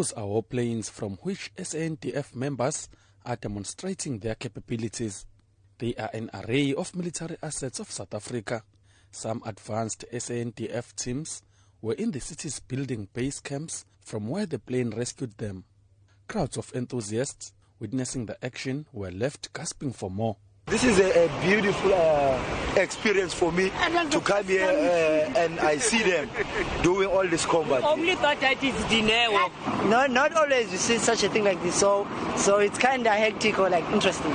Those are warplanes from which SANDF members are demonstrating their capabilities. They are an array of military assets of South Africa. Some advanced SANDF teams were in the cities building base camps from where the plane rescued them. Crowds of enthusiasts witnessing the action were left gasping for more. This is a beautiful experience for me to come here and I see them doing all this combat. Only but that is dinner. No, not always you see such a thing like this, so it's kind of hectic or like interesting.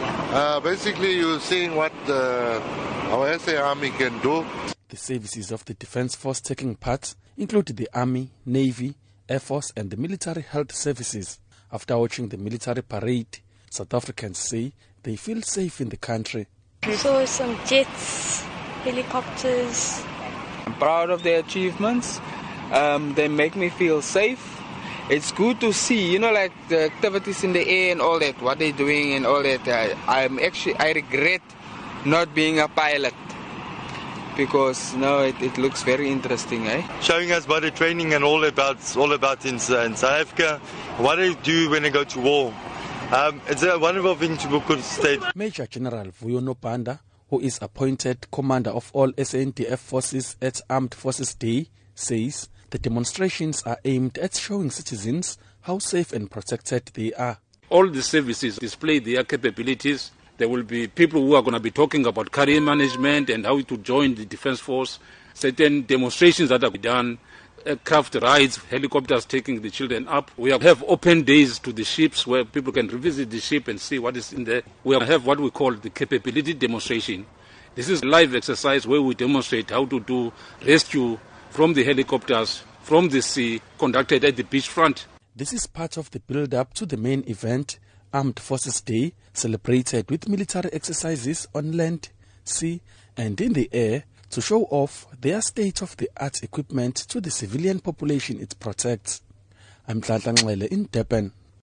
Basically, you're seeing what our SA Army can do. The services of the Defence Force taking part include the Army, Navy, Air Force and the Military Health Services. After watching the military parade, South Africans say they feel safe in the country. We saw some jets, helicopters. I'm proud of their achievements. They make me feel safe. It's good to see, like the activities in the air and all that, what they're doing and all that. I regret not being a pilot because now it looks very interesting, eh? Showing us about the training and all about in South Africa, what they do when they go to war. It's a wonderful thing to book state. Major General Vuyo Nobanda, who is appointed commander of all SANDF forces at Armed Forces Day, says the demonstrations are aimed at showing citizens how safe and protected they are. All the services display their capabilities. There will be people who are going to be talking about career management and how to join the Defence Force. Certain demonstrations that are done. Aircraft rides, helicopters taking the children up. We have open days to the ships where people can revisit the ship and see what is in there. We have what we call the capability demonstration. This is a live exercise where we demonstrate how to do rescue from the helicopters, from the sea, conducted at the beachfront. This is part of the build-up to the main event, Armed Forces Day, celebrated with military exercises on land, sea and in the air, to show off their state-of-the-art equipment to the civilian population it protects. I'm Nhlanhla Nxele in Tepen.